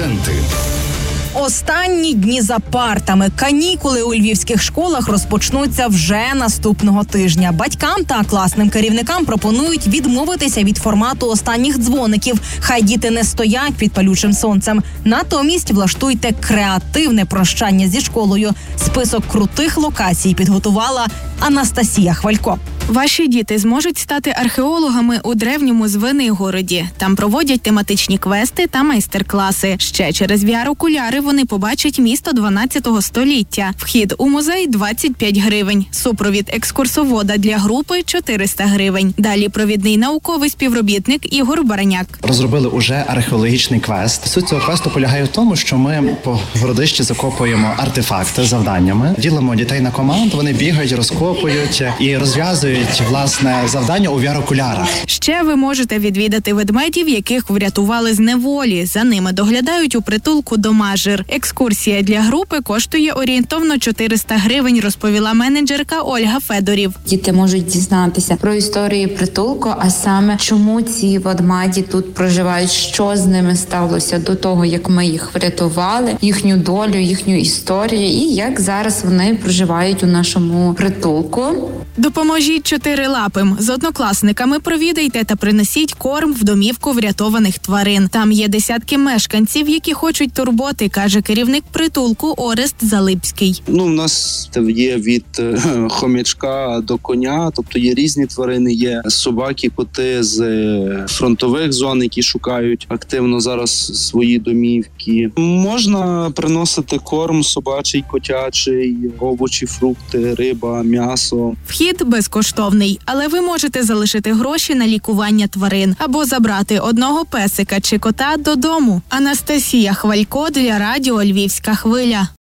акценти. Останні дні за партами. Канікули у львівських школах розпочнуться вже наступного тижня. Батькам та класним керівникам пропонують відмовитися від формату останніх дзвоників. Хай діти не стоять під палючим сонцем. Натомість влаштуйте креативне прощання зі школою. Список крутих локацій підготувала Анастасія Хвалько. Ваші діти зможуть стати археологами у древньому Звенигороді. Там проводять тематичні квести та майстер-класи. Ще через Вєру Куляри вони побачать місто 12 століття. Вхід у музей – 25 гривень. Супровід екскурсовода для групи – 400 гривень. Далі провідний науковий співробітник Ігор Бараняк. Розробили уже археологічний квест. Суть цього квесту полягає в тому, що ми по городищі закопуємо артефакти завданнями. Ділимо дітей на команди, вони бігають, розкопують і розв'язують власне завдання у Вєру Кулярах. Ще ви можете відвідати ведмедів, яких врятували з неволі. За ними доглядають у притулку Домажир. Екскурсія для групи коштує орієнтовно 400 гривень, розповіла менеджерка Ольга Федорів. Діти можуть дізнатися про історію притулку, а саме чому ці ведмеді тут проживають, що з ними сталося до того, як ми їх врятували, їхню долю, їхню історію і як зараз вони проживають у нашому притулку. Допоможіть чотирилапим. З однокласниками провідайте та принесіть корм в домівку врятованих тварин. Там є десятки мешканців, які хочуть турботи, каже керівник притулку Орест Залипський. У нас є від хомячка до коня, тобто є різні тварини, є собаки, коти з фронтових зон, які шукають активно зараз свої домівки. Можна приносити корм собачий, котячий, овочі, фрукти, риба, м'ясо. Вхід безкоштовний, але ви можете залишити гроші на лікування тварин або забрати одного песика чи кота додому. Анастасія Хвалько для Радіо «Львівська хвиля».